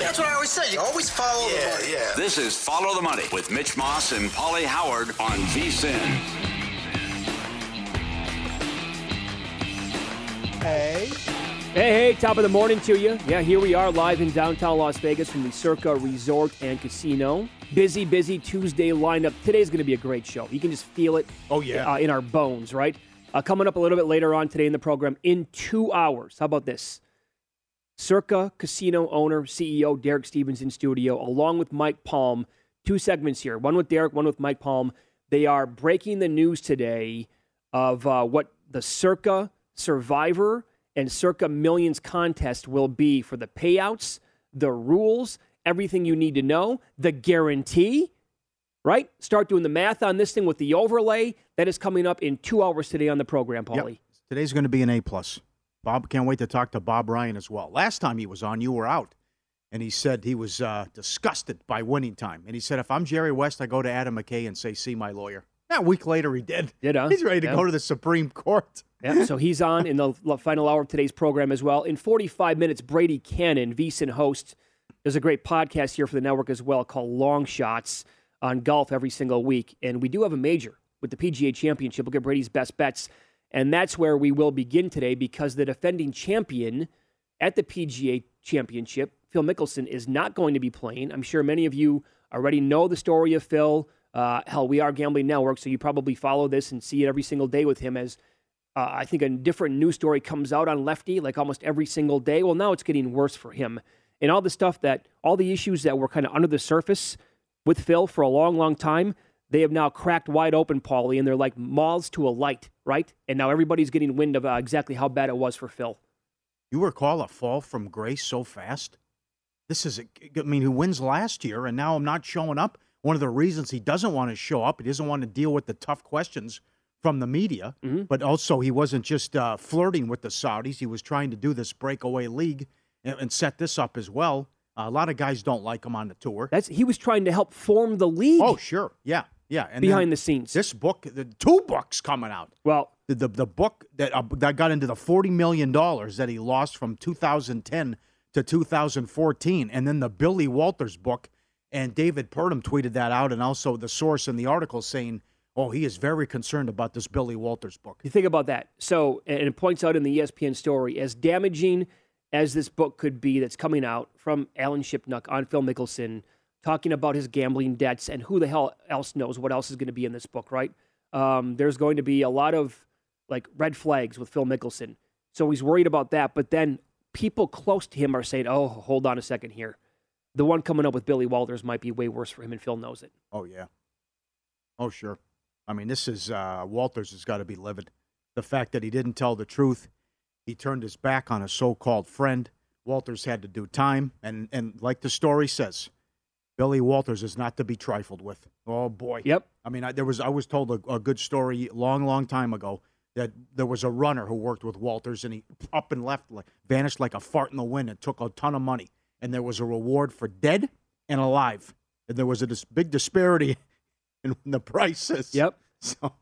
That's what I always say. You always follow the money. Yeah. This is Follow the Money with Mitch Moss and Paulie Howard on VSiN. Hey, top of the morning to you. Yeah, here we are live in downtown Las Vegas from the Circa Resort and Casino. Busy Tuesday lineup. Today's going to be a great show. You can just feel it. Oh, yeah. In our bones, right? Coming up a little bit later on today in the program, in 2 hours. How about this? Circa Casino owner, CEO Derek Stevens in studio, along with Mike Palm. Two segments here, one with Derek, one with Mike Palm. They are breaking the news today of what the Circa Survivor and Circa Millions contest will be for the payouts, the rules, everything you need to know, the guarantee, right? Start doing the math on this thing with the overlay. That is coming up in 2 hours today on the program, Paulie. Yep. Today's going to be an A+. Bob, can't wait to talk to Bob Ryan as well. Last time he was on, you were out, and he said he was disgusted by Winning Time. And he said, if I'm Jerry West, I go to Adam McKay and say, see my lawyer. A week later, he did. He's ready to go to the Supreme Court. Yeah, so he's on in the final hour of today's program as well. In 45 minutes, Brady Cannon, VSiN host, there's a great podcast here for the network as well called Long Shots on golf every single week. And we do have a major with the PGA Championship. We'll get Brady's best bets. And that's where we will begin today because the defending champion at the PGA Championship, Phil Mickelson, is not going to be playing. I'm sure many of you already know the story of Phil. Hell, we are Gambling Network, so you probably follow this and see it every single day with him as I think a different news story comes out on Lefty like almost every single day. Well, now it's getting worse for him. And all the stuff that, all the issues that were kind of under the surface with Phil for a long time, they have now cracked wide open, Paulie, and they're like moths to a light, right? And now everybody's getting wind of exactly how bad it was for Phil. You recall a fall from grace so fast? This is, I mean, who wins last year, and now I'm not showing up. One of the reasons he doesn't want to show up, he doesn't want to deal with the tough questions from the media, but also he wasn't just flirting with the Saudis. He was trying to do this breakaway league and set this up as well. A lot of guys don't like him on the tour. He was trying to help form the league. Oh, sure. Yeah. And behind the scenes. This book, the two books coming out. Well, the book that got into the $40 million that he lost from 2010 to 2014. And then the Billy Walters book. And David Purdom tweeted that out, and also the source in the article saying, oh, he is very concerned about this Billy Walters book. You think about that. So, and it points out in the ESPN story, as damaging as this book could be that's coming out from Alan Shipnuck on Phil Mickelson, talking about his gambling debts, and who the hell else knows what else is going to be in this book, right? There's going to be a lot of, like, red flags with Phil Mickelson. So he's worried about that. But then people close to him are saying, oh, hold on a second here. The one coming up with Billy Walters might be way worse for him, and Phil knows it. Oh, yeah. Oh, sure. I mean, this is Walters has got to be livid. The fact that he didn't tell the truth, he turned his back on a so-called friend. Walters had to do time, and like the story says, Billy Walters is not to be trifled with. Oh, boy. Yep. I mean, I was told a good story long time ago that there was a runner who worked with Walters, and he up and left, like, vanished like a fart in the wind and took a ton of money. And there was a reward for dead and alive. And there was a big disparity in the prices. Yep. So,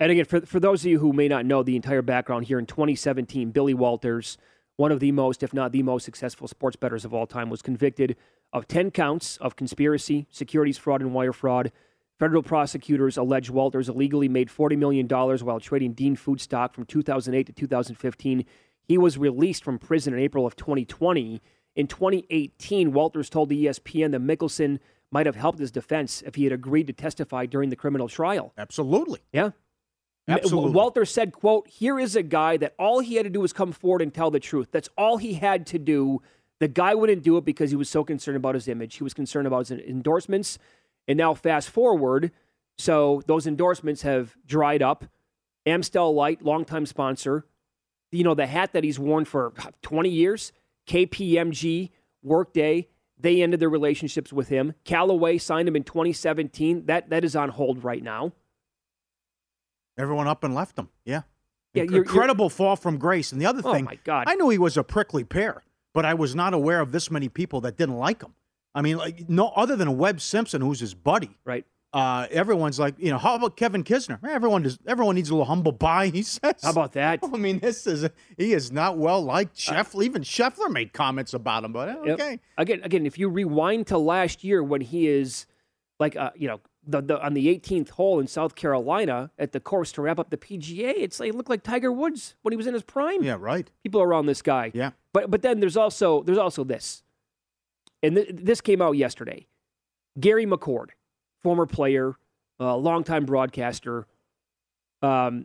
and again, for those of you who may not know the entire background here, in 2017, Billy Walters, one of the most, if not the most successful sports bettors of all time, was convicted of 10 counts of conspiracy, securities fraud, and wire fraud. Federal prosecutors allege Walters illegally made $40 million while trading Dean Food stock from 2008 to 2015. He was released from prison in April of 2020. In 2018, Walters told ESPN that Mickelson might have helped his defense if he had agreed to testify during the criminal trial. Absolutely. Yeah. Absolutely. Walters said, quote, "Here is a guy that all he had to do was come forward and tell the truth. That's all he had to do. The guy wouldn't do it because he was so concerned about his image. He was concerned about his endorsements." And now fast forward, so those endorsements have dried up. Amstel Light, longtime sponsor, you know, the hat that he's worn for 20 years, KPMG, Workday, they ended their relationships with him. Callaway signed him in 2017. That is on hold right now. Everyone up and left him. Yeah. Yeah, incredible fall from grace. And the other thing, oh my God. I knew he was a prickly pear, but I was not aware of this many people that didn't like him. I mean, like, no other than Webb Simpson, who's his buddy. Right. Everyone's like, you know, how about Kevin Kisner? Everyone needs a little humble pie, he says. How about that? I mean, he is not well liked. Scheffler, even Scheffler made comments about him, but okay. Yep. Again, if you rewind to last year when he is like, you know, on the 18th hole in South Carolina at the course to wrap up the PGA, it's like, it looked like Tiger Woods when he was in his prime. Yeah, right. People around this guy. Yeah. But then there's also this, and this came out yesterday. Gary McCord, former player, longtime broadcaster. The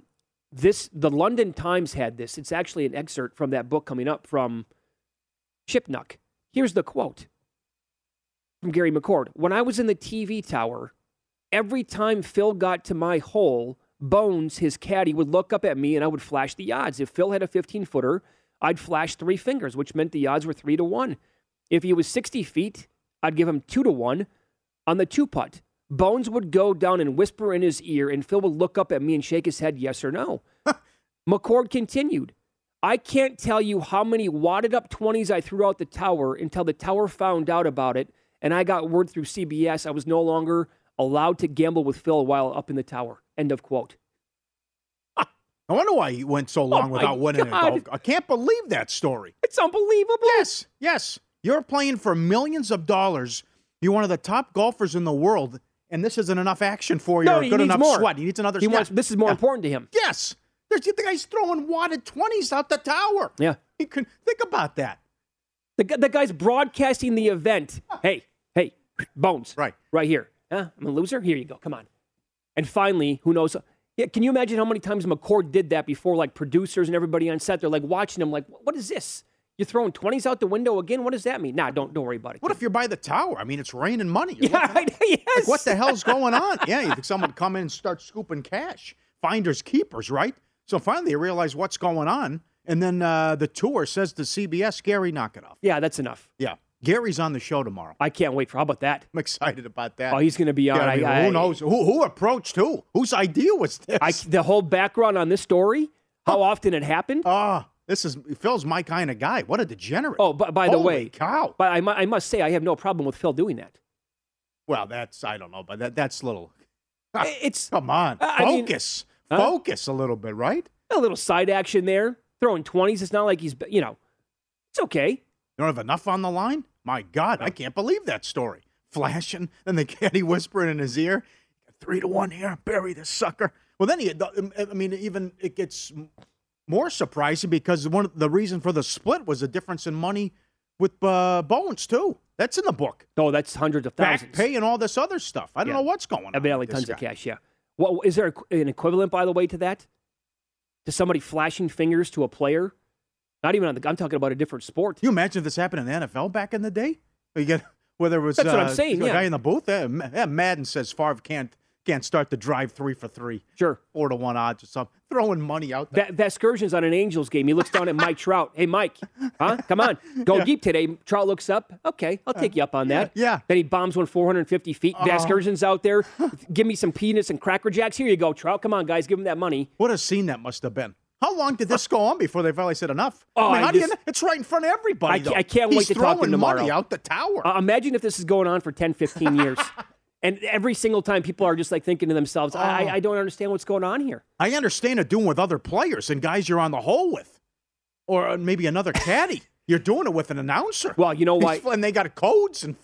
London Times had this. It's actually an excerpt from that book coming up from Shipnuck. Here's the quote from Gary McCord: "When I was in the TV tower, every time Phil got to my hole, Bones, his caddy, would look up at me and I would flash the odds. If Phil had a 15-footer, I'd flash three fingers, which meant the odds were 3-1. If he was 60 feet, I'd give him 2-1 on the two-putt. Bones would go down and whisper in his ear, and Phil would look up at me and shake his head yes or no." McCord continued, "I can't tell you how many wadded up 20s I threw out the tower until the tower found out about it, and I got word through CBS I was no longer allowed to gamble with Phil while up in the tower." End of quote. I wonder why he went so long without winning a golf. I can't believe that story. It's unbelievable. Yes. You're playing for millions of dollars. You're one of the top golfers in the world, and this isn't enough action for you. No, he good needs enough more. Sweat. He needs another. He wants. This is more important to him. Yes. The guy's throwing wadded 20s out the tower. Yeah. He could think about that. The guy's broadcasting the event. Yeah. Hey, Bones. Right here. I'm a loser. Here you go. Come on. And finally, who knows? Yeah, can you imagine how many times McCord did that before, like, producers and everybody on set? They're, like, watching him like, what is this? You're throwing 20s out the window again? What does that mean? Nah, don't worry about it. What if you're by the tower? I mean, it's raining money. Yeah, yes. Like, what the hell's going on? Yeah, you think someone come in and start scooping cash. Finders keepers, right? So finally you realize what's going on, and then the tour says to CBS, "Gary, knock it off." Yeah, that's enough. Yeah. Gary's on the show tomorrow. I can't wait for. How about that? I'm excited about that. Oh, he's going to be on. Yeah, I mean, who knows? Who approached who? Whose idea was this? The whole background on this story, how often it happened. Phil's my kind of guy. What a degenerate. Oh, by the way. Holy cow. But I must say, I have no problem with Phil doing that. Well, I don't know, but that's little. It's come on. Focus a little bit, right? A little side action there. Throwing 20s. It's not like he's, you know, it's okay. You don't have enough on the line? My God, I can't believe that story. Flashing, then the caddy whispering in his ear, 3-1 here, bury this sucker. Well, then even it gets more surprising because one of the reason for the split was the difference in money with Bones, too. That's in the book. Oh, that's hundreds of thousands. Back pay and all this other stuff. I don't know what's going on. Evidently, tons of cash, yeah. Well, is there an equivalent, by the way, to that? To somebody flashing fingers to a player? Not even on the. I'm talking about a different sport. You imagine if this happened in the NFL back in the day? You get whether it was that's what I'm saying. A guy in the booth. Madden says Favre can't start the drive 3-for-3. Sure, 4-to-1 odds or something. Throwing money out there. Vascursion's on an Angels game. He looks down at Mike Trout. Hey, Mike, come on. Go deep today. Trout looks up. Okay, I'll take you up on that. Yeah. Then he bombs one 450 feet. Vascursion's out there. Give me some peanuts and Cracker Jacks. Here you go, Trout. Come on, guys. Give him that money. What a scene that must have been. How long did this go on before they finally said enough? Oh, I mean, it's right in front of everybody, though. I can't wait to talk to him tomorrow. He's throwing money out the tower. Imagine if this is going on for 10, 15 years. And every single time people are just like thinking to themselves, I don't understand what's going on here. I understand it doing with other players and guys you're on the hole with. Or maybe another caddy. You're doing it with an announcer. Well, you know why. And they got codes and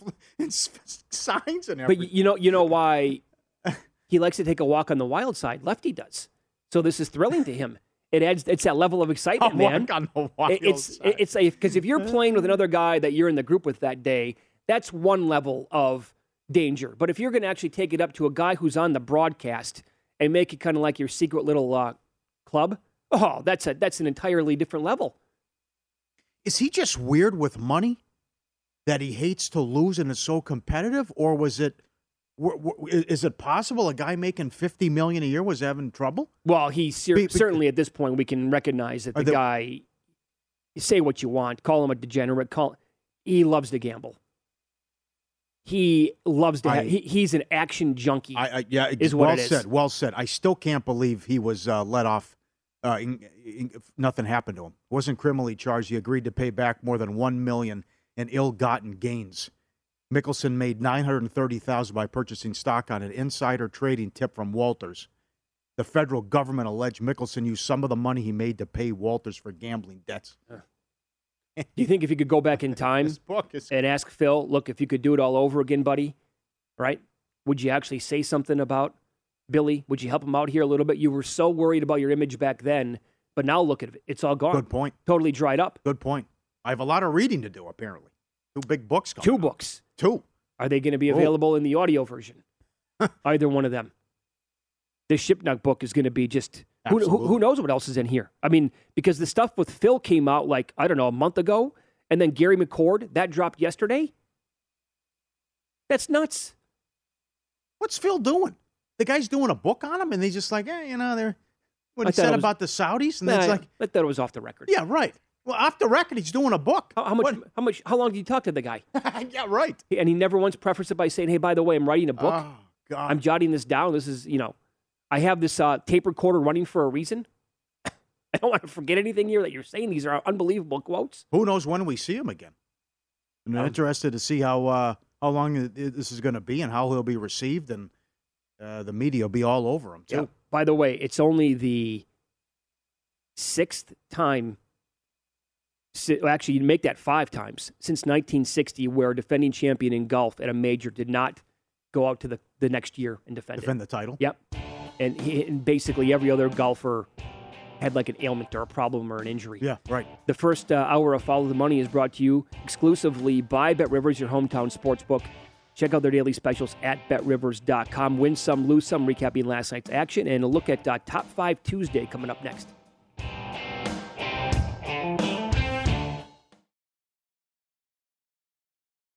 signs and everything. But you know why he likes to take a walk on the wild side. Lefty does. So this is thrilling to him. It adds. It's that level of excitement, man. Walk on the wild side. It's because if you're playing with another guy that you're in the group with that day, that's one level of danger. But if you're going to actually take it up to a guy who's on the broadcast and make it kind of like your secret little club, that's an entirely different level. Is he just weird with money that he hates to lose and is so competitive, or was it? Is it possible a guy making $50 million a year was having trouble? Well, he's certainly at this point we can recognize that the guy, say what you want, call him a degenerate, he loves to gamble. He loves to he's an action junkie. Well said. I still can't believe he was let off. Nothing happened to him. Wasn't criminally charged. He agreed to pay back more than $1 million in ill-gotten gains. Mickelson made $930,000 by purchasing stock on an insider trading tip from Walters. The federal government alleged Mickelson used some of the money he made to pay Walters for gambling debts. Do you think if you could go back in time and ask Phil, look, if you could do it all over again, buddy, right? Would you actually say something about Billy? Would you help him out here a little bit? You were so worried about your image back then, but now look at it. It's all gone. Good point. Totally dried up. Good point. I have a lot of reading to do, apparently. Two big books. Two books. Two. Are they going to be available in the audio version? Either one of them. This Shipnuck book is going to be just, who knows what else is in here? I mean, because the stuff with Phil came out like, I don't know, a month ago. And then Gary McCord, that dropped yesterday. That's nuts. What's Phil doing? The guy's doing a book on him and he's just like, what he said about the Saudis. And it's like, I thought it was off the record. Yeah, right. Well, off the record, he's doing a book. How long did you talk to the guy? Yeah, right. And he never once prefaced it by saying, hey, by the way, I'm writing a book. Oh, God. I'm jotting this down. This is, I have this tape recorder running for a reason. I don't want to forget anything here that you're saying. These are unbelievable quotes. Who knows when we see him again? I'm interested to see how long this is going to be and how he'll be received. And the media will be all over him, too. Yeah. By the way, it's only the 6th time. Actually, you'd make that 5 times since 1960, where defending champion in golf at a major did not go out to the next year and defend the title. Yep. And basically every other golfer had like an ailment or a problem or an injury. Yeah, right. The first hour of Follow the Money is brought to you exclusively by BetRivers, your hometown sportsbook. Check out their daily specials at BetRivers.com. Win some, lose some, recapping last night's action, and a look at Top 5 Tuesday coming up next.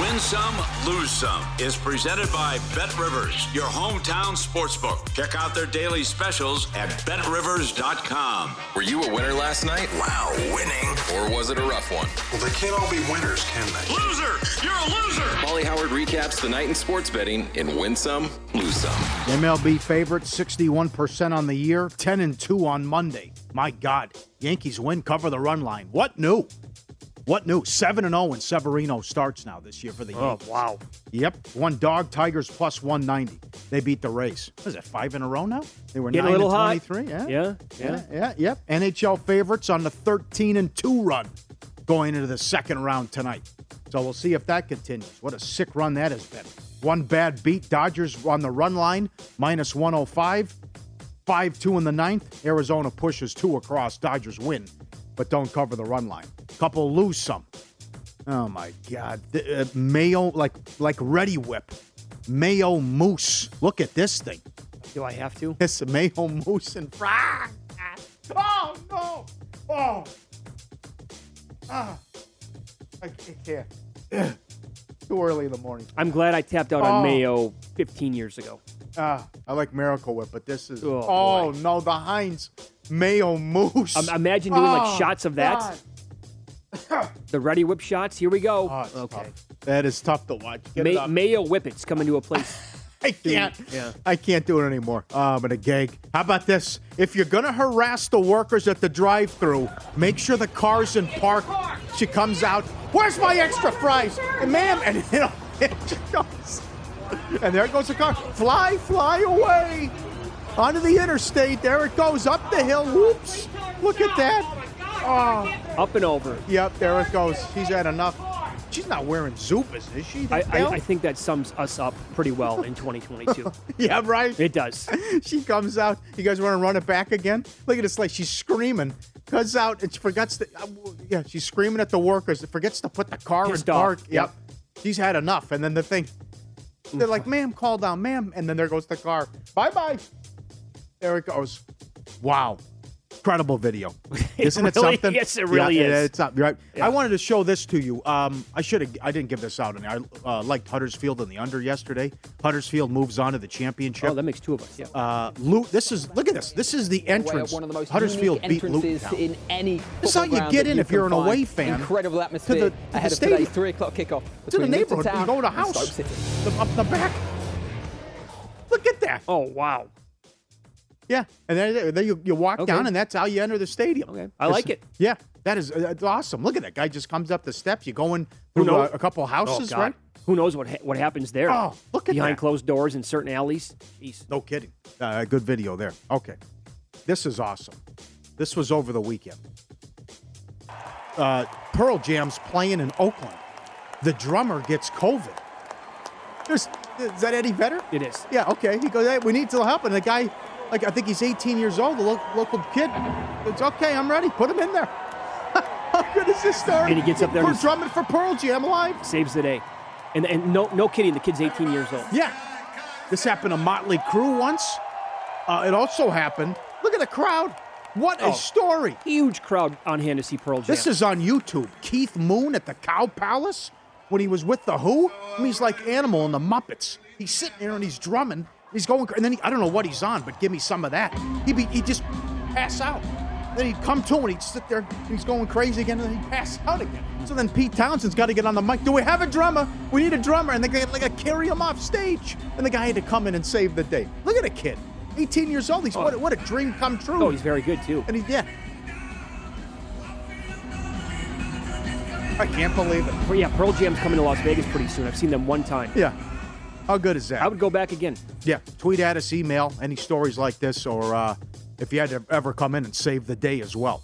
Win Some, Lose Some is presented by Bet Rivers, your hometown sportsbook. Check out their daily specials at BetRivers.com. Were you a winner last night? Wow, winning. Or was it a rough one? Well, they can't all be winners, can they? Loser! You're a loser! Molly Howard recaps the night in sports betting in Win Some, Lose Some. MLB favorite, 61% on the year, 10-2 on Monday. My God, Yankees win, cover the run line. What new? 7-0 when Severino starts now this year for the Yankees. Oh, wow. Yep. One dog, Tigers plus 190. They beat the Rays. What is it, 5 in a row now? They were 9-23. Yeah. NHL favorites on the 13-2 run going into the second round tonight. So we'll see if that continues. What a sick run that has been. One bad beat. Dodgers on the run line, minus 105. 5-2 in the ninth. Arizona pushes 2 across. Dodgers win, but don't cover the run line. Couple lose some. Oh, my God. Mayo, like Ready Whip. Mayo Moose. Look at this thing. Do I have to? It's Mayo Moose and fry. Oh, no. Oh. Ah. I can't. Too early in the morning. I'm glad I tapped out on Mayo 15 years ago. I like Miracle Whip, but this is... Oh no. The Heinz... Mayo Moose. Imagine doing like shots of that. The Ready Whip shots. Here we go. Oh, okay. Tough. That is tough to watch. Mayo Whippets coming to a place. I can't. Yeah. I can't do it anymore. I'm going to gag. How about this? If you're going to harass the workers at the drive-thru, make sure the car's in park. She comes out. Where's my extra fries? And ma'am. And it goes. And there goes the car. Fly away. Onto the interstate. There it goes. Up the hill. Whoops. Look at that. Oh. Up and over. Yep, there it goes. She's had enough. She's not wearing Zupas, is she? I think that sums us up pretty well in 2022. Yeah, right? It does. She comes out. You guys want to run it back again? Look at this. Like she's screaming. Comes out and she forgets to. Yeah, she's screaming at the workers. Forgets to put the car in park. Yep. She's had enough. And then the thing. They're like, ma'am, call down, ma'am. And then there goes the car. Bye-bye. There it goes. Wow. Incredible video. Isn't it really, something? Yes, it really is. It's up, right? Yeah. I wanted to show this to you. I didn't give this out. And I liked Huddersfield in the under yesterday. Huddersfield moves on to the championship. Oh, that makes 2 of us. Yeah. Look at this. This is the entrance. One of the most Huddersfield beat Luton. In any this is how you get in if you're an away fan. Incredible atmosphere ahead of today's 3 o'clock kickoff. To the neighborhood. You go to a house. Up the back. Look at that. Oh, wow. Yeah, and then you walk down, and that's how you enter the stadium. Okay. I like it. Yeah, that is awesome. Look at that guy just comes up the steps. You go in through a couple houses, right? Who knows what happens there? Oh, look at behind that. Closed doors in certain alleys. Jeez. No kidding. Good video there. Okay, this is awesome. This was over the weekend. Pearl Jam's playing in Oakland. The drummer gets COVID. Is that Eddie Vedder? It is. Yeah. Okay. He goes, hey, we need some help, and the guy. Like, I think he's 18 years old, the local kid. It's okay, I'm ready. Put him in there. How good is this story? And he gets up there. We're drumming for Pearl Jam live. Saves the day. And no kidding, the kid's 18 years old. Yeah. This happened to Motley Crue once. It also happened. Look at the crowd. What a story. Huge crowd on hand to see Pearl Jam. This is on YouTube. Keith Moon at the Cow Palace when he was with The Who. I mean, he's like Animal in the Muppets. He's sitting there and he's drumming. He's going, and then I don't know what he's on, but give me some of that. He'd just pass out. Then he'd come to and he'd sit there, he's going crazy again, and then he'd pass out again. So then Pete Townshend's got to get on the mic. Do we have a drummer? We need a drummer. And they got to carry him off stage. And the guy had to come in and save the day. Look at the kid. 18 years old. He's what a dream come true. Oh, he's very good, too. And he, yeah. I can't believe it. Yeah, Pearl Jam's coming to Las Vegas pretty soon. I've seen them one time. Yeah. How good is that? I would go back again. Yeah. Tweet at us, email, any stories like this, or if you had to ever come in and save the day as well.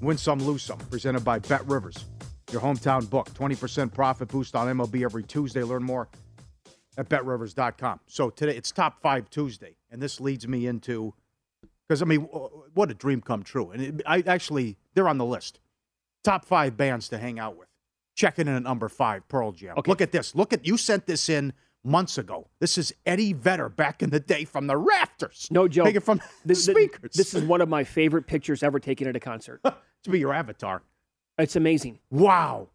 Win some, lose some. Presented by Bet Rivers, your hometown book. 20% profit boost on MLB every Tuesday. Learn more at BetRivers.com. So today, it's Top 5 Tuesday, and this leads me into, because, I mean, what a dream come true. And they're on the list. Top 5 bands to hang out with. Checking in at number 5, Pearl Jam. Okay. Look at this. You sent this in months ago. This is Eddie Vedder back in the day from the rafters. No joke. Taken from the speakers. This is one of my favorite pictures ever taken at a concert. To be your avatar. It's amazing. Wow.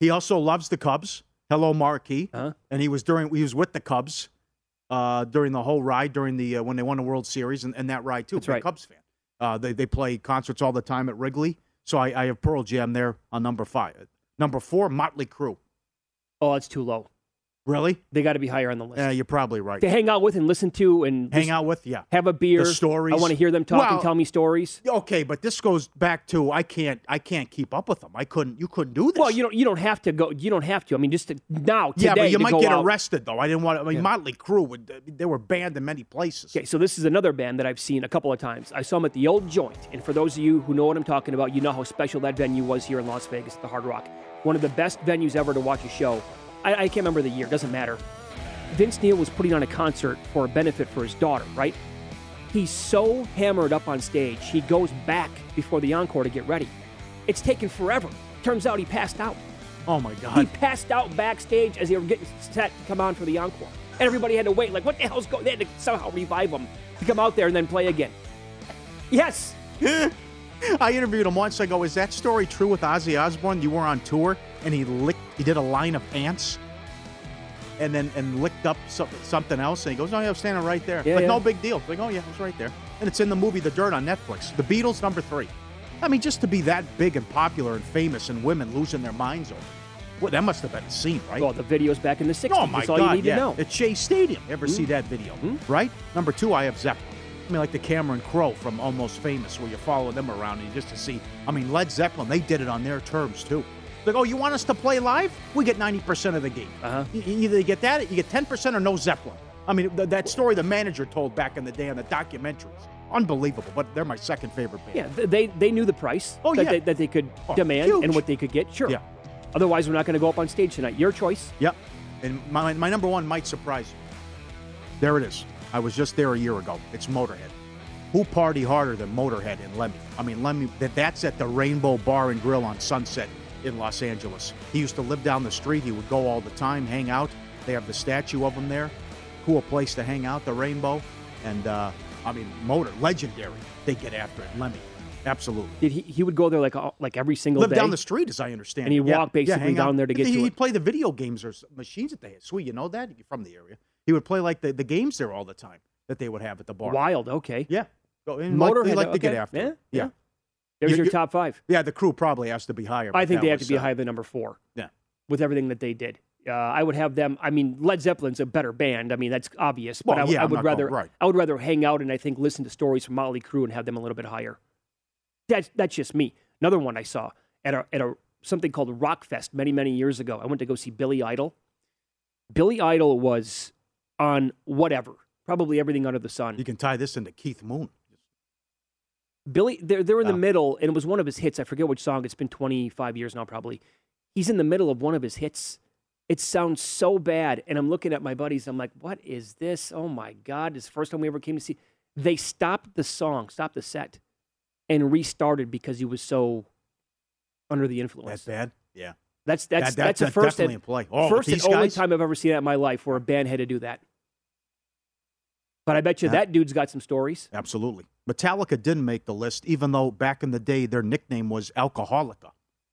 He also loves the Cubs. Hello, Marquee. Uh-huh. And he was with the Cubs during the whole ride, when they won the World Series, and that ride, too. That's right. I'm a Cubs fan. They play concerts all the time at Wrigley. So I have Pearl Jam there on number 5. Number 4, Motley Crue. Oh, that's too low. Really? They got to be higher on the list. Yeah, you're probably right. To hang out with and listen to and have a beer. The stories. I want to hear them talk and tell me stories. Okay, but this goes back to I can't keep up with them. You couldn't do this. Well, you don't have to go. You don't have to. I mean, just today. Yeah, but you might get arrested though. I didn't want to. I mean, yeah. Motley Crue they were banned in many places. Okay, so this is another band that I've seen a couple of times. I saw them at the Old Joint, and for those of you who know what I'm talking about, you know how special that venue was here in Las Vegas, the Hard Rock, one of the best venues ever to watch a show. I can't remember the year. Doesn't matter. Vince Neil was putting on a concert for a benefit for his daughter, right? He's so hammered up on stage, he goes back before the encore to get ready. It's taken forever. Turns out he passed out. Oh, my God. He passed out backstage as they were getting set to come on for the encore. And everybody had to wait. Like, what the hell's going on? They had to somehow revive him to come out there and then play again. Yes. I interviewed him once. I go, is that story true with Ozzy Osbourne? You were on tour, and he did a line of ants, and licked up something else. And he goes, "Oh, yeah, I was standing right there." Yeah, no big deal. Like, oh yeah, I was right there. And it's in the movie The Dirt on Netflix. The Beatles, number 3. I mean, just to be that big and popular and famous, and women losing their minds over. Well, that must have been a scene, right? Well, the videos back in the 60s. Oh my God, all you need to know. At Shea Stadium. Ever see that video? Right. Number 2, I have Zeppelin. I mean, like the Cameron Crowe from Almost Famous, where you follow them around and just to see. I mean, Led Zeppelin, they did it on their terms, too. Like, oh, you want us to play live? We get 90% of the game. Uh-huh. Either you get that, you get 10% or no Zeppelin. I mean, that story the manager told back in the day on the documentaries. Unbelievable, but they're my second favorite band. Yeah, they knew the price that they could demand huge. And what they could get. Sure. Yeah. Otherwise, we're not going to go up on stage tonight. Your choice. Yep. And my number 1 might surprise you. There it is. I was just there a year ago. It's Motörhead. Who party harder than Motörhead and Lemmy? I mean, Lemmy, that's at the Rainbow Bar and Grill on Sunset in Los Angeles. He used to live down the street. He would go all the time, hang out. They have the statue of him there. Cool place to hang out, the Rainbow. And, I mean, Motörhead, legendary. They get after it, Lemmy. Absolutely. He would go there like every single day? Lived down the street, as I understand. And he'd walk basically down there to get to it. He'd play the video games or machines that they had. Sweet, you know that? You're from the area. He would play like the games there all the time that they would have at the bar. Wild, okay. Yeah. Motörhead, they like to get after it. Yeah. There's your top 5. Yeah, the crew probably has to be higher. I think they have to be higher than number 4. Yeah. With everything that they did. I would have them. I mean, Led Zeppelin's a better band. I mean, that's obvious. But well, I would rather hang out and I think listen to stories from Motley Crue and have them a little bit higher. That's just me. Another one I saw at something called Rockfest many, many years ago. I went to go see Billy Idol. Billy Idol was on whatever, probably everything under the sun. You can tie this into Keith Moon. Billy, they're in the middle, and it was one of his hits. I forget which song. It's been 25 years now, probably. He's in the middle of one of his hits. It sounds so bad, and I'm looking at my buddies. I'm like, what is this? Oh, my God. It's the first time we ever came to see. They stopped the song, stopped the set, and restarted because he was so under the influence. That's bad? Yeah. That's the first and only time I've ever seen that in my life where a band had to do that. But I bet you that dude's got some stories. Absolutely. Metallica didn't make the list, even though back in the day their nickname was Alcoholica.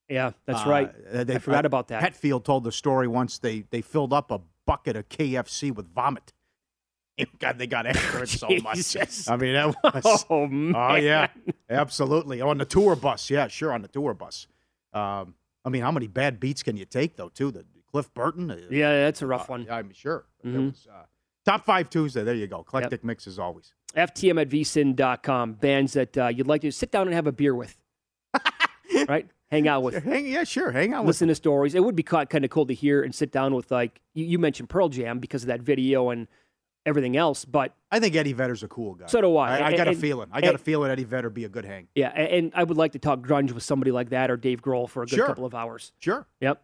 Yeah, that's right. I forgot about that. Hetfield told the story once they filled up a bucket of KFC with vomit. God, they got after it so much. I mean, that was. Oh, man. Oh, yeah. Absolutely. On the tour bus. Yeah, sure. On the tour bus. I mean, how many bad beats can you take, though, too? The Cliff Burton? Yeah, that's a rough one. I'm sure. Mm-hmm. It was, Top 5 Tuesday. There you go. Eclectic mix as always. FTM at VSIN.com. Bands that you'd like to sit down and have a beer with. Right? Hang out with. Yeah, sure. Hang out with. Listen to stories. It would be kind of cool to hear and sit down with, like, you mentioned Pearl Jam because of that video and everything else, but I think Eddie Vedder's a cool guy. So do I. I got a feeling Eddie Vedder would be a good hang. Yeah, and I would like to talk grunge with somebody like that or Dave Grohl for a good couple of hours. Sure. Yep.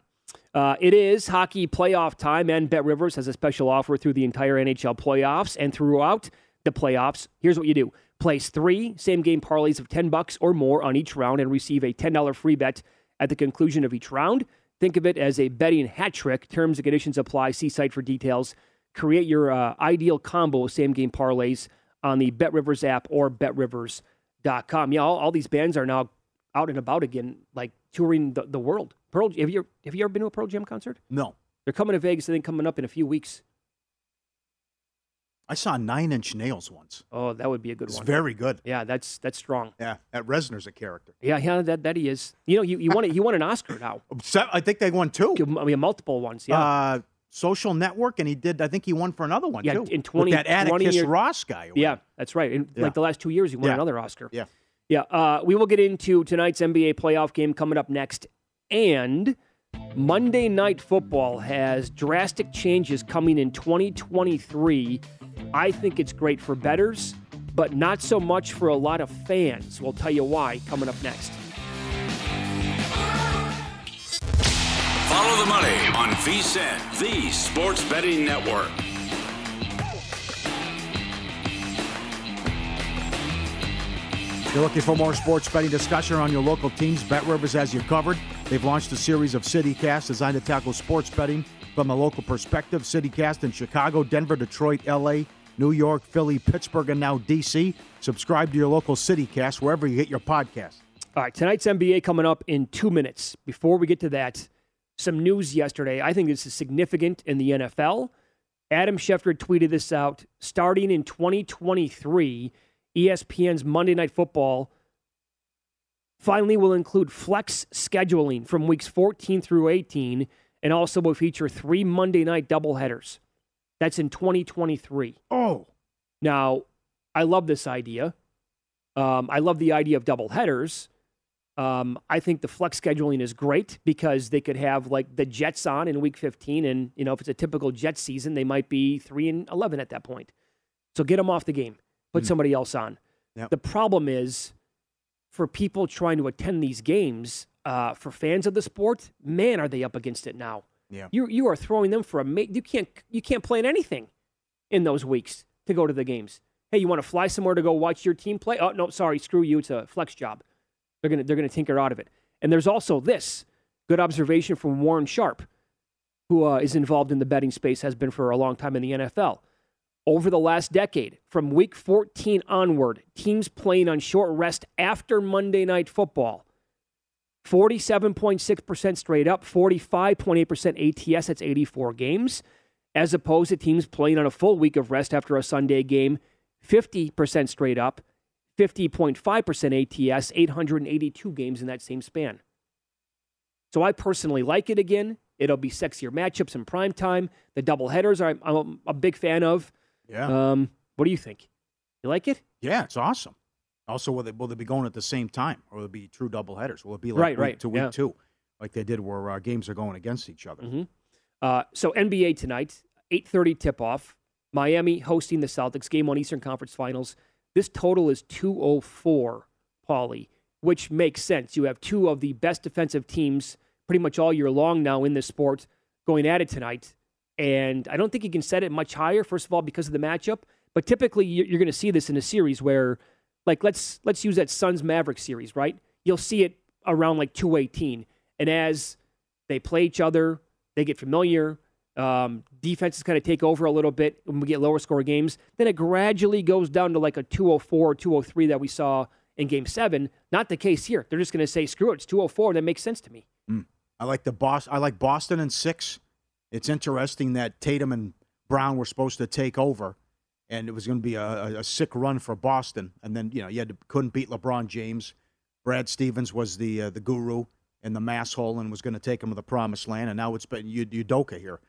It is hockey playoff time, and BetRivers has a special offer through the entire NHL playoffs and throughout the playoffs. Here's what you do. Place 3 same-game parlays of $10 or more on each round and receive a $10 free bet at the conclusion of each round. Think of it as a betting hat trick. Terms and conditions apply. See site for details. Create your ideal combo of same-game parlays on the BetRivers app or BetRivers.com. Yeah, all these bands are now out and about again, like touring the world. Pearl, have you ever been to a Pearl Jam concert? No. They're coming to Vegas, I think, coming up in a few weeks. I saw Nine Inch Nails once. Oh, that would be a good one. It's very good. Yeah, that's strong. Yeah, that Reznor's a character. Yeah, that he is. You know, you won an Oscar now. I think they won 2. I mean, multiple ones, yeah. Social Network, and I think he won for another one, too. In 20 with that Atticus Ross guy. Yeah, that's right. Like the last 2 years, he won another Oscar. Yeah. Yeah, we will get into tonight's NBA playoff game coming up next. And Monday Night Football has drastic changes coming in 2023. I think it's great for bettors, but not so much for a lot of fans. We'll tell you why coming up next. Follow the money on VSiN, the sports betting network. If you're looking for more sports betting discussion on your local teams, BetRivers has you covered. They've launched a series of CityCasts designed to tackle sports betting from a local perspective. CityCast in Chicago, Denver, Detroit, L.A., New York, Philly, Pittsburgh, and now D.C. Subscribe to your local CityCast wherever you get your podcast. All right, tonight's NBA coming up in 2 minutes. Before we get to that, some news yesterday. I think this is significant in the NFL. Adam Schefter tweeted this out. Starting in 2023, ESPN's Monday Night Football finally will include flex scheduling from weeks 14 through 18 and also will feature 3 Monday night doubleheaders. That's in 2023. Oh. Now, I love this idea. I love the idea of doubleheaders. I think the flex scheduling is great because they could have like the Jets on in week 15. And, you know, if it's a typical Jets season, they might be 3-11 at that point. So get them off the game, put somebody else on. Yep. The problem is for people trying to attend these games, for fans of the sport, man, are they up against it now? Yeah. You are throwing them for you can't plan anything in those weeks to go to the games. Hey, you want to fly somewhere to go watch your team play? Oh, no, sorry. Screw you. It's a flex job. They're gonna tinker out of it. And there's also this good observation from Warren Sharp, who is involved in the betting space, has been for a long time in the NFL. Over the last decade, from week 14 onward, teams playing on short rest after Monday Night Football, 47.6% straight up, 45.8% ATS, that's 84 games, as opposed to teams playing on a full week of rest after a Sunday game, 50% straight up, 50.5% ATS, 882 games in that same span. So I personally like it again. It'll be sexier matchups in prime time. The doubleheaders, I'm a big fan of. Yeah. What do you think? You like it? Yeah, it's awesome. Also, will they be going at the same time, or will it be true doubleheaders? Will it be like week to week two, like they did where games are going against each other? Mm-hmm. So NBA tonight, 8:30 tip-off. Miami hosting the Celtics, game one Eastern Conference Finals. This total is 204, Paulie, which makes sense. You have two of the best defensive teams pretty much all year long now in this sport going at it tonight. And I don't think you can set it much higher, first of all, because of the matchup. But typically, you're going to see this in a series where, like, let's use that Suns-Mavericks series, right? You'll see it around, like, 218. And as they play each other, they get familiar. Defenses kind of take over a little bit when we get lower score games. Then it gradually goes down to like a 204 or 203 that we saw in Game 7. Not the case here. They're just going to say, screw it, it's 204. That makes sense to me. I like Boston in 6. It's interesting that Tatum and Brown were supposed to take over, and it was going to be a sick run for Boston. And then, you know, you had to, couldn't beat LeBron James. Brad Stevens was the guru and the mass hole and was going to take him to the promised land. And now it's been Udoka here.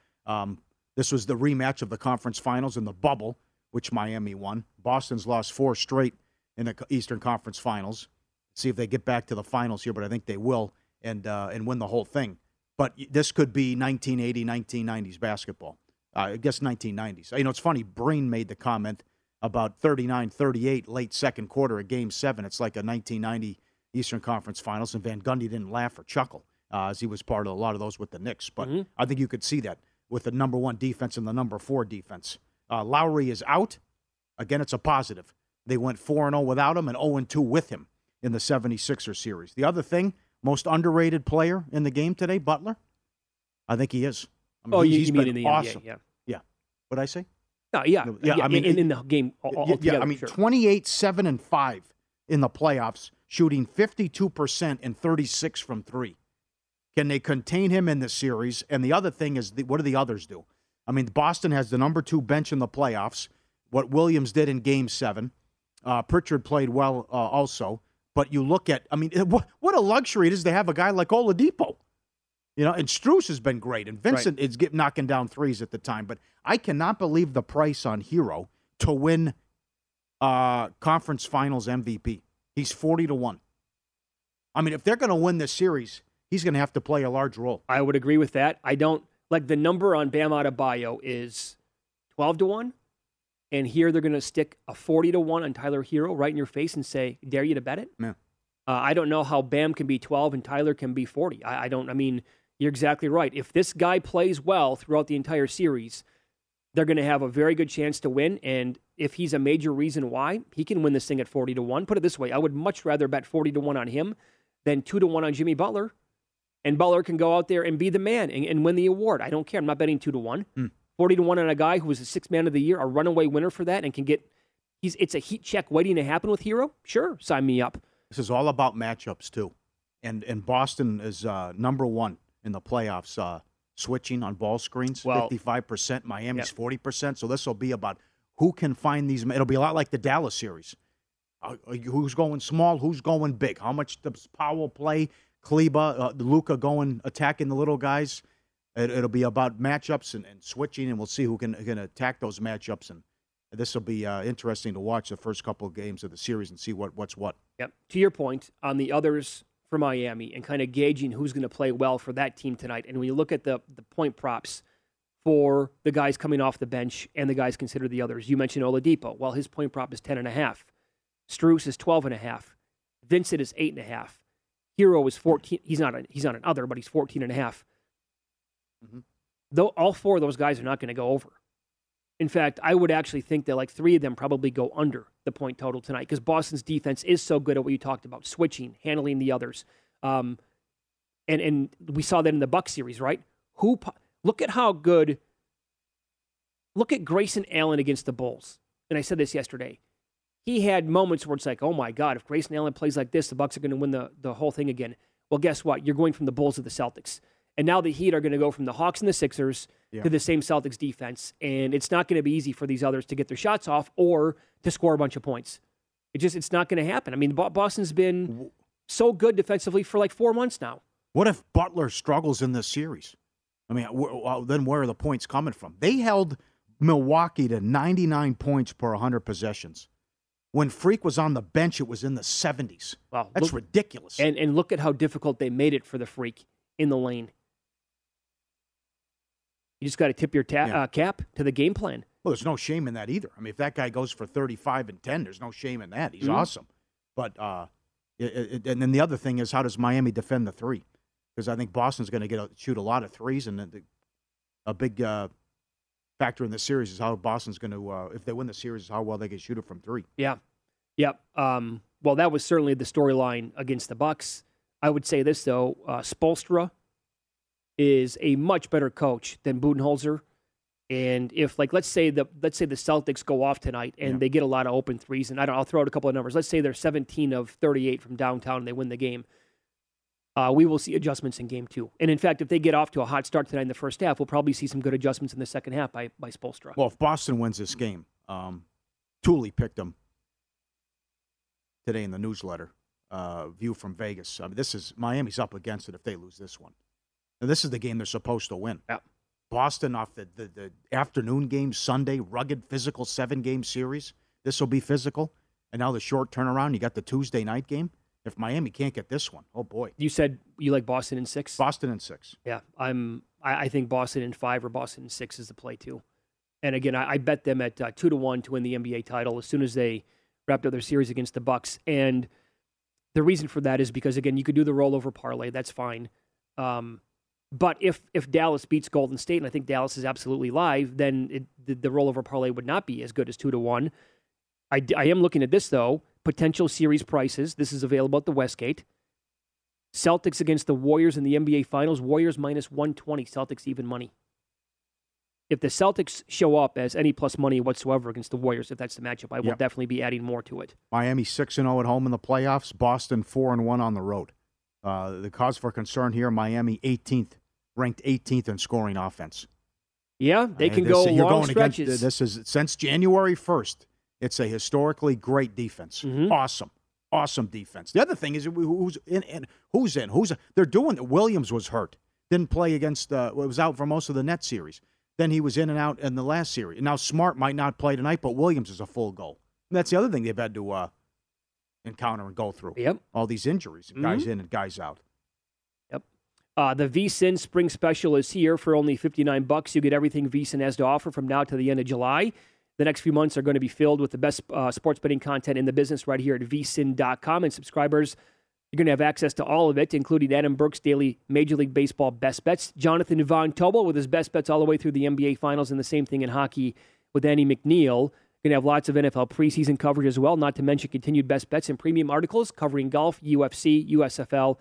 This was the rematch of the conference finals in the bubble, which Miami won. Boston's lost four straight in the Eastern Conference Finals. See if they get back to the finals here, but I think they will and win the whole thing. But this could be 1980, 1990s basketball. I guess 1990s. You know, it's funny. Breen made the comment about 39-38 late second quarter of Game 7. It's like a 1990 Eastern Conference Finals, and Van Gundy didn't laugh or chuckle as he was part of a lot of those with the Knicks. But I think you could see that with the number one defense and the number four defense. Lowry is out. Again, it's a positive. They went 4-0 without him and 0-2 with him in the 76ers series. The other thing, most underrated player in the game today, Butler. I think he is. I mean, he's been in the awesome. NBA, yeah. Yeah. What'd I say? No, yeah. Yeah, yeah, I mean, in the game altogether, yeah, I mean, sure. 28, 7, and 5 in the playoffs, shooting 52% and 36 from 3. Can they contain him in this series? And the other thing is, what do the others do? I mean, Boston has the number two bench in the playoffs, what Williams did in Game 7. Pritchard played well also. But you look at, I mean, what a luxury it is to have a guy like Oladipo. You know, and Strus has been great, and Vincent is knocking down threes at the time. But I cannot believe the price on Hero to win conference finals MVP. He's 40-1. I mean, if they're going to win this series, he's going to have to play a large role. I would agree with that. I don't, like, the number on Bam Adebayo is 12-1. And here they're going to stick a 40-1 on Tyler Hero right in your face and say, dare you to bet it? Yeah. I don't know how Bam can be 12 and Tyler can be 40. I don't, I mean, you're exactly right. If this guy plays well throughout the entire series, they're going to have a very good chance to win. And if he's a major reason why, he can win this thing at 40-1. Put it this way, I would much rather bet 40-1 on him than 2-1 on Jimmy Butler. And Butler can go out there and be the man and win the award. I don't care. I'm not betting 2-1. 40-1 on a guy who was a sixth man of the year, a runaway winner for that, and can get, it's a heat check waiting to happen with Hero. Sure, sign me up. This is all about matchups, too. And Boston is number one in the playoffs, switching on ball screens, well, 55%. Miami's 40%. So this will be about who can find these. It'll be a lot like the Dallas series. Who's going small? Who's going big? How much does Powell play? Kleba, Luka going, attacking the little guys. It'll be about matchups and switching, and we'll see who can attack those matchups. And this will be interesting to watch the first couple of games of the series and see what's what. Yep. To your point on the others for Miami and kind of gauging who's going to play well for that team tonight. And when you look at the point props for the guys coming off the bench and the guys considered the others, you mentioned Oladipo. Well, his point prop is 10.5. Strus is 12.5. Vincent is 8.5. Hero is 14. He's not an other, but he's 14.5. Mm-hmm. Though all four of those guys are not going to go over. In fact, I would actually think that like three of them probably go under the point total tonight because Boston's defense is so good at what you talked about, switching, handling the others. And we saw that in the Bucks series, right? Look at how good, look at Grayson Allen against the Bulls. And I said this yesterday. He had moments where it's like, oh my God, if Grayson Allen plays like this, the Bucks are going to win the whole thing again. Well, guess what? You're going from the Bulls to the Celtics. And now the Heat are going to go from the Hawks and the Sixers to the same Celtics defense. And it's not going to be easy for these others to get their shots off or to score a bunch of points. It's not going to happen. I mean, Boston's been so good defensively for like 4 months now. What if Butler struggles in this series? I mean, then where are the points coming from? They held Milwaukee to 99 points per 100 possessions. When Freak was on the bench, it was in the 70s. Wow, that's ridiculous. And look at how difficult they made it for the Freak in the lane. You just got to tip your cap to the game plan. Well, there's no shame in that either. I mean, if that guy goes for 35 and 10, there's no shame in that. He's awesome. But and then the other thing is, how does Miami defend the three? Because I think Boston's going to shoot a lot of threes, and a big factor in the series is how Boston's going to, if they win the series, is how well they can shoot it from three. Yeah. Yep. Well, that was certainly the storyline against the Bucks. I would say this, though. Spoelstra is a much better coach than Budenholzer. And if, like, let's say the Celtics go off tonight and they get a lot of open threes, and I'll throw out a couple of numbers. Let's say they're 17 of 38 from downtown and they win the game. We will see adjustments in game two. And, in fact, if they get off to a hot start tonight in the first half, we'll probably see some good adjustments in the second half by Spoelstra. Well, if Boston wins this game, Tooley picked him today in the newsletter. View from Vegas. I mean, this is Miami's up against it if they lose this one. And this is the game they're supposed to win. Yep. Boston off the afternoon game Sunday, rugged, physical 7-game series. This will be physical. And now the short turnaround. You got the Tuesday night game. If Miami can't get this one, oh boy. You said you like Boston in 6? Boston in 6. Yeah, I think Boston in 5 or Boston in 6 is the play too. And again, I bet them at 2-1 to win the NBA title as soon as they wrapped up their series against the Bucks. And the reason for that is because again, you could do the rollover parlay. That's fine. But if Dallas beats Golden State, and I think Dallas is absolutely live, then the rollover parlay would not be as good as 2-1. I am looking at this though. Potential series prices. This is available at the Westgate. Celtics against the Warriors in the NBA Finals. Warriors minus 120. Celtics even money. If the Celtics show up as any plus money whatsoever against the Warriors, if that's the matchup, I will definitely be adding more to it. Miami 6-0 at home in the playoffs. Boston 4-1 on the road. The cause for concern here, Miami 18th, ranked 18th in scoring offense. Yeah, they can go long stretches. This is since January 1st. It's a historically great defense. Mm-hmm. Awesome defense. The other thing is who's in. They're doing it. Williams was hurt. Didn't play against. Was out for most of the Nets series. Then he was in and out in the last series. Now Smart might not play tonight, but Williams is a full goal. And that's the other thing they've had to encounter and go through. Yep. All these injuries, and guys in and guys out. Yep. The V-CIN Spring Special is here for only $59. You get everything V-CIN has to offer from now to the end of July. The next few months are going to be filled with the best sports betting content in the business right here at vsin.com. And subscribers, you're going to have access to all of it, including Adam Burke's daily Major League Baseball best bets, Jonathan Von Tobel with his best bets all the way through the NBA Finals, and the same thing in hockey with Andy McNeil. You're going to have lots of NFL preseason coverage as well, not to mention continued best bets and premium articles covering golf, UFC, USFL,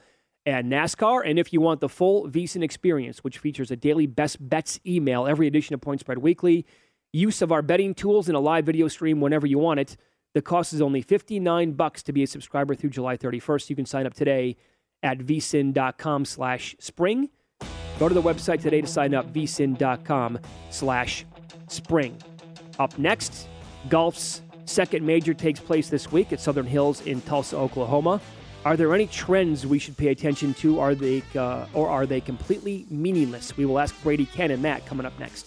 and NASCAR. And if you want the full VSiN experience, which features a daily best bets email, every edition of Point Spread Weekly, use of our betting tools, and a live video stream whenever you want it. The cost is only $59 to be a subscriber through July 31st. You can sign up today at vsin.com/spring. Go to the website today to sign up, vsin.com/spring. Up next, golf's second major takes place this week at Southern Hills in Tulsa, Oklahoma. Are there any trends we should pay attention to? Are they completely meaningless? We will ask Brady Cannon that coming up next.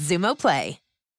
Zumo Play.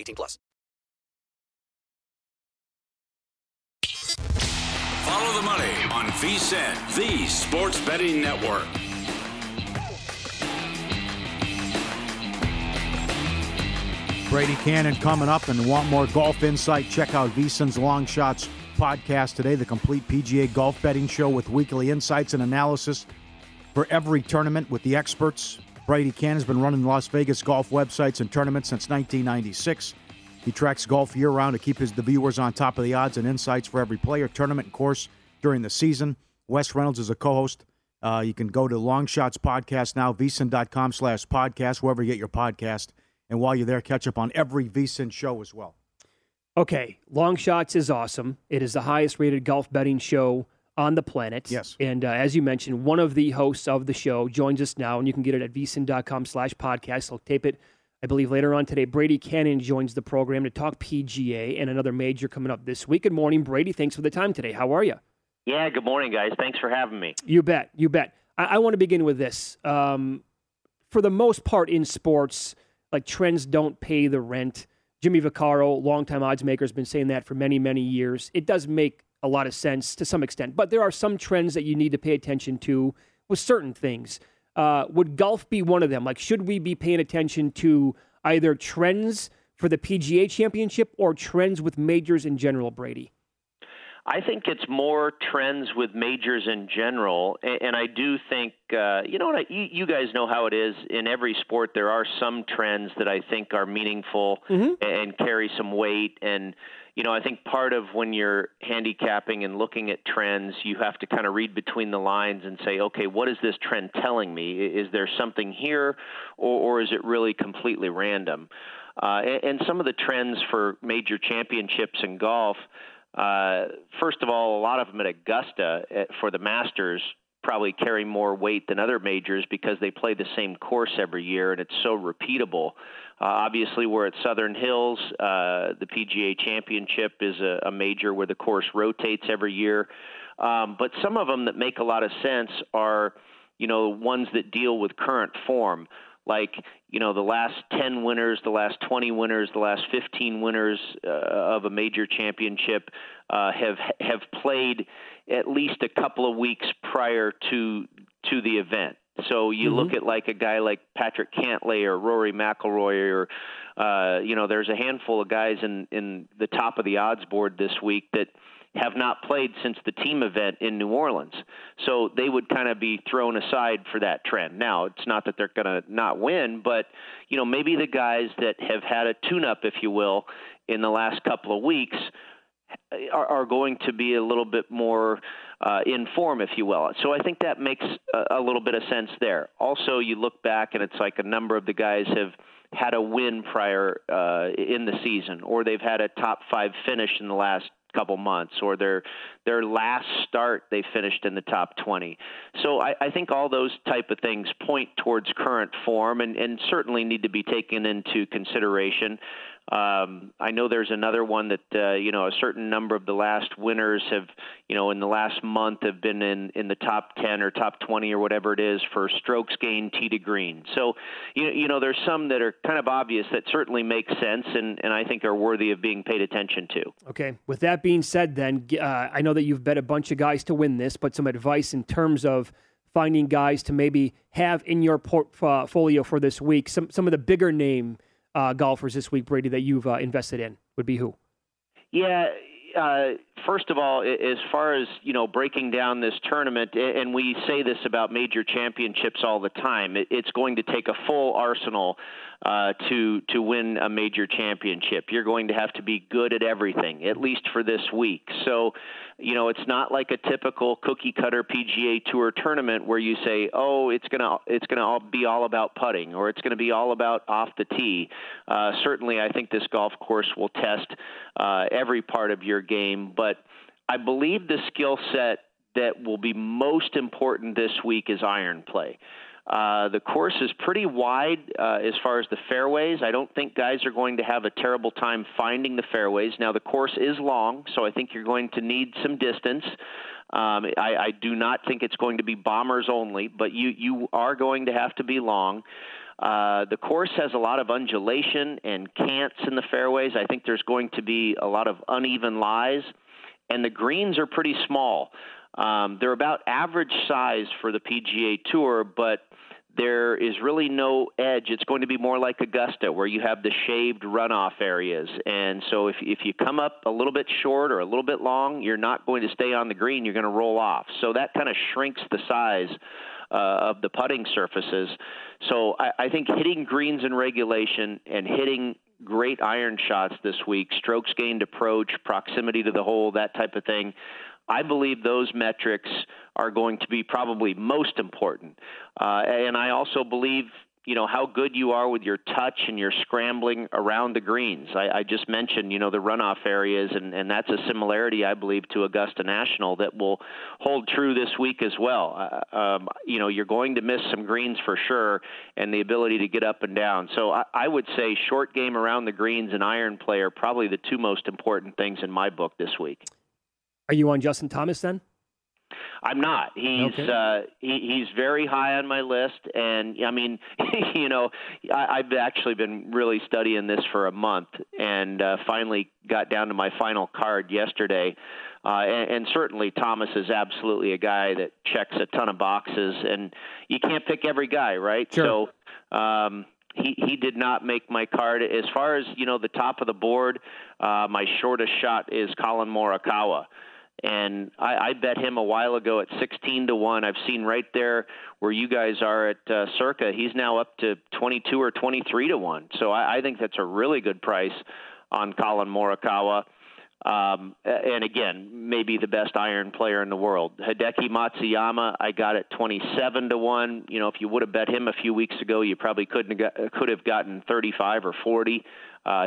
18+. Follow the money on VSiN, the sports betting network. Brady Cannon coming up, and want more golf insight? Check out VSiN's Long Shots podcast today, the complete PGA golf betting show with weekly insights and analysis for every tournament with the experts. Brady Cannon has been running Las Vegas golf websites and tournaments since 1996. He tracks golf year-round to keep the viewers on top of the odds and insights for every player, tournament, and course during the season. Wes Reynolds is a co-host. You can go to Long Shots Podcast now, vsin.com/podcast, wherever you get your podcast. And while you're there, catch up on every VSiN show as well. Okay, Long Shots is awesome. It is the highest-rated golf betting show on the planet. Yes. And as you mentioned, one of the hosts of the show joins us now, and you can get it at vsin.com/podcast. I'll tape it, I believe, later on today. Brady Cannon joins the program to talk PGA and another major coming up this week. Good morning, Brady. Thanks for the time today. How are you? Yeah, good morning, guys. Thanks for having me. You bet. You bet. I want to begin with this. For the most part in sports, like, trends don't pay the rent. Jimmy Vaccaro, longtime odds maker, has been saying that for many, many years. It does make a lot of sense to some extent, but there are some trends that you need to pay attention to with certain things. Would golf be one of them? Like, should we be paying attention to either trends for the PGA Championship or trends with majors in general, Brady? I think it's more trends with majors in general, and I do think, you guys know how it is. In every sport, there are some trends that I think are meaningful and carry some weight, and I think part of when you're handicapping and looking at trends, you have to kind of read between the lines and say, okay, what is this trend telling me? Is there something here, or is it really completely random? And some of the trends for major championships in golf, first of all, a lot of them at Augusta for the Masters probably carry more weight than other majors because they play the same course every year, and it's so repeatable. Obviously, we're at Southern Hills. The PGA Championship is a major where the course rotates every year. But some of them that make a lot of sense are, ones that deal with current form. Like, the last 10 winners, the last 20 winners, the last 15 winners of a major championship have played at least a couple of weeks prior to the event. So you look at like a guy like Patrick Cantlay or Rory McIlroy, or there's a handful of guys in the top of the odds board this week that have not played since the team event in New Orleans. So they would kind of be thrown aside for that trend. Now, it's not that they're going to not win, but, maybe the guys that have had a tune-up, if you will, in the last couple of weeks are going to be a little bit more in form, if you will. So I think that makes a little bit of sense there. Also, you look back, and it's like a number of the guys have had a win prior in the season, or they've had a top 5 finish in the last couple months, or their last start they finished in the top 20. So I think all those type of things point towards current form and certainly need to be taken into consideration. I know there's another one that, a certain number of the last winners have, in the last month have been in the top 10 or top 20 or whatever it is for strokes gained tee to green. So, there's some that are kind of obvious that certainly make sense and I think are worthy of being paid attention to. Okay. With that being said then, I know that you've bet a bunch of guys to win this, but some advice in terms of finding guys to maybe have in your portfolio for this week, some of the bigger name golfers this week, Brady, that you've invested in would be who? Yeah, first of all, as far as, breaking down this tournament, and we say this about major championships all the time, it's going to take a full arsenal to win a major championship. You're going to have to be good at everything, at least for this week. So, it's not like a typical cookie cutter PGA Tour tournament where you say, oh, it's gonna be all about putting, or it's going to be all about off the tee. Certainly, I think this golf course will test every part of your game, but I believe the skill set that will be most important this week is iron play. The course is pretty wide as far as the fairways. I don't think guys are going to have a terrible time finding the fairways. Now, the course is long, so I think you're going to need some distance. I do not think it's going to be bombers only, but you are going to have to be long. The course has a lot of undulation and cants in the fairways. I think there's going to be a lot of uneven lies, and the greens are pretty small. They're about average size for the PGA Tour, but there is really no edge. It's going to be more like Augusta, where you have the shaved runoff areas. And so if you come up a little bit short or a little bit long, you're not going to stay on the green. You're going to roll off. So that kind of shrinks the size of the putting surfaces. So I think hitting greens in regulation and hitting great iron shots this week, strokes gained approach, proximity to the hole, that type of thing, I believe those metrics are going to be probably most important. And I also believe, you know, how good you are with your touch and your scrambling around the greens. I just mentioned, you know, the runoff areas, and that's a similarity, I believe, to Augusta National that will hold true this week as well. You know, you're going to miss some greens for sure, and the ability to get up and down. So I would say short game around the greens and iron play are probably the two most important things in my book this week. Are you on Justin Thomas then? I'm not. He's very high on my list, and I mean, you know, I've actually been really studying this for a month, and finally got down to my final card yesterday. And certainly Thomas is absolutely a guy that checks a ton of boxes, and you can't pick every guy, right? Sure. So he did not make my card. As far as, you know, the top of the board, my shortest shot is Colin Morikawa. And I bet him a while ago at 16-1. I've seen right there where you guys are at Circa. He's now up to 22 or 23-1. So I think that's a really good price on Colin Morikawa. And again, maybe the best iron player in the world. Hideki Matsuyama, I got at 27-1. You know, if you would have bet him a few weeks ago, you probably could have gotten 35 or 40.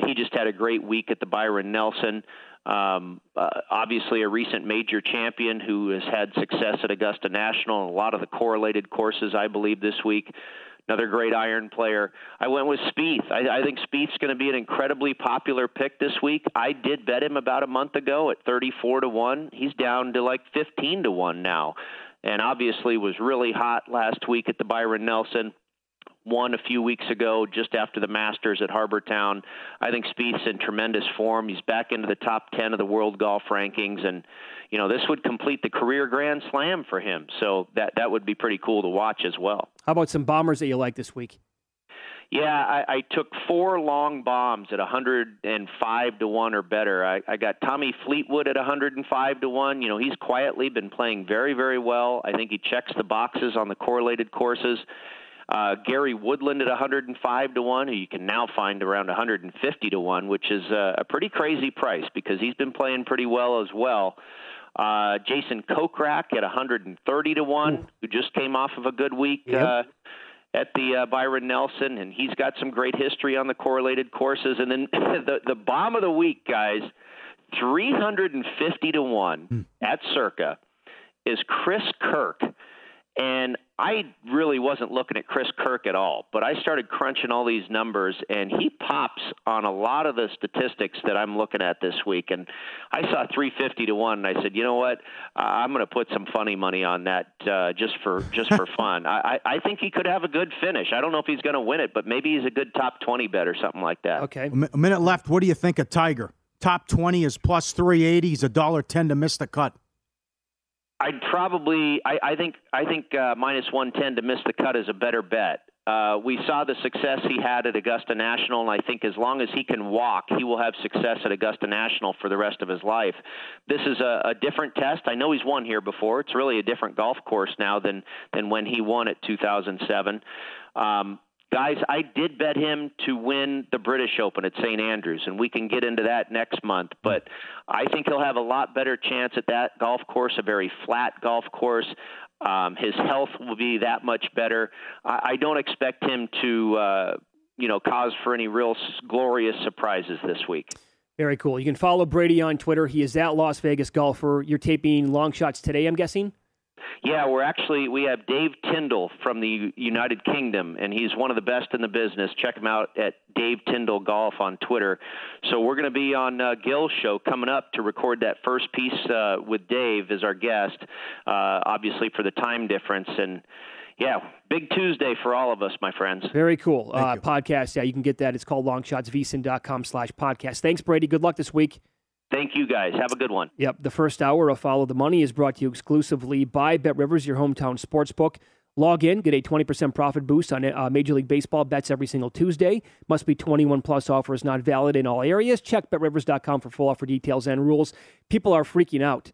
He just had a great week at the Byron Nelson. Obviously a recent major champion who has had success at Augusta National and a lot of the correlated courses, I believe, this week. Another great iron player. I went with Spieth. I think Spieth's going to be an incredibly popular pick this week. I did bet him about a month ago at 34-1. He's down to like 15-1 now, and obviously was really hot last week at the Byron Nelson. Won a few weeks ago just after the Masters at Harbor Town. I think Spieth's in tremendous form. He's back into the top 10 of the world golf rankings, and you know, this would complete the career Grand Slam for him. So that would be pretty cool to watch as well. How about some bombers that you like this week? Yeah, I took four long bombs at 105-1 or better. I got Tommy Fleetwood at 105-1. You know, he's quietly been playing very, very well. I think he checks the boxes on the correlated courses. Gary Woodland at 105-1, who you can now find around 150-1, which is a pretty crazy price because he's been playing pretty well as well. Jason Kokrak at 130-1, who just came off of a good week at the Byron Nelson, and he's got some great history on the correlated courses. And then the bomb of the week, guys, 350-1 at Circa is Chris Kirk. And I really wasn't looking at Chris Kirk at all, but I started crunching all these numbers, and he pops on a lot of the statistics that I'm looking at this week. And I saw 350-1, and I said, you know what? I'm going to put some funny money on that just for fun. I think he could have a good finish. I don't know if he's going to win it, but maybe he's a good top 20 bet or something like that. Okay. A minute left. What do you think of Tiger? Top 20 is plus 380. He's $1.10 to miss the cut. I'd probably I think minus 110 to miss the cut is a better bet. We saw the success he had at Augusta National, and I think as long as he can walk, he will have success at Augusta National for the rest of his life. This is a different test. I know he's won here before. It's really a different golf course now than when he won at 2007. Guys, I did bet him to win the British Open at St. Andrews, and we can get into that next month. But I think he'll have a lot better chance at that golf course, a very flat golf course. His health will be that much better. I don't expect him to, cause for any real glorious surprises this week. Very cool. You can follow Brady on Twitter. He is at Las Vegas Golfer. You're taping Long Shots today, I'm guessing? Yeah, we have Dave Tyndall from the United Kingdom, and he's one of the best in the business. Check him out at Dave Tyndall Golf on Twitter. So we're going to be on Gil's show coming up to record that first piece with Dave as our guest, obviously for the time difference. And yeah, big Tuesday for all of us, my friends. Very cool. Podcast. Yeah, you can get that. It's called Long Shots, VSiN.com/podcast. Thanks, Brady. Good luck this week. Thank you, guys. Have a good one. Yep. The first hour of Follow the Money is brought to you exclusively by BetRivers, your hometown sportsbook. Log in, get a 20% profit boost on Major League Baseball bets every single Tuesday. Must be 21 plus. Offer is not valid in all areas. Check BetRivers.com for full offer details and rules. People are freaking out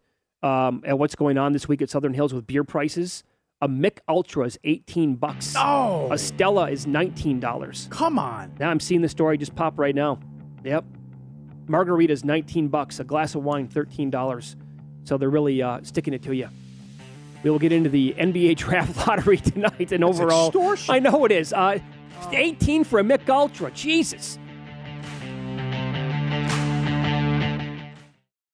at what's going on this week at Southern Hills with beer prices. A Mick Ultra is $18. Oh! A Stella is $19. Come on! Now I'm seeing the story just pop right now. Yep. Margarita is $19. A glass of wine, $13. So they're really sticking it to you. We will get into the NBA draft lottery tonight, and overall, extortion. I know it is. $18 for a Mick Ultra. Jesus.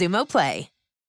Xumo Play.